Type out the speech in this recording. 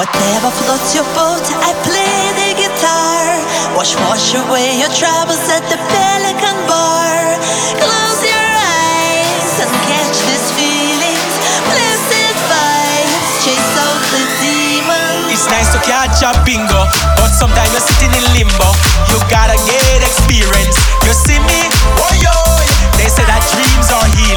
Whatever floats your boat, I play the guitar. Wash away your troubles at the Pelican Bar. Close your eyes and catch these feelings, blessed vibes, chase out the demons. It's nice to catch a bingo, but sometimes you're sitting in limbo. You gotta get experience. You see me? Oh yo! They say that dreams are here.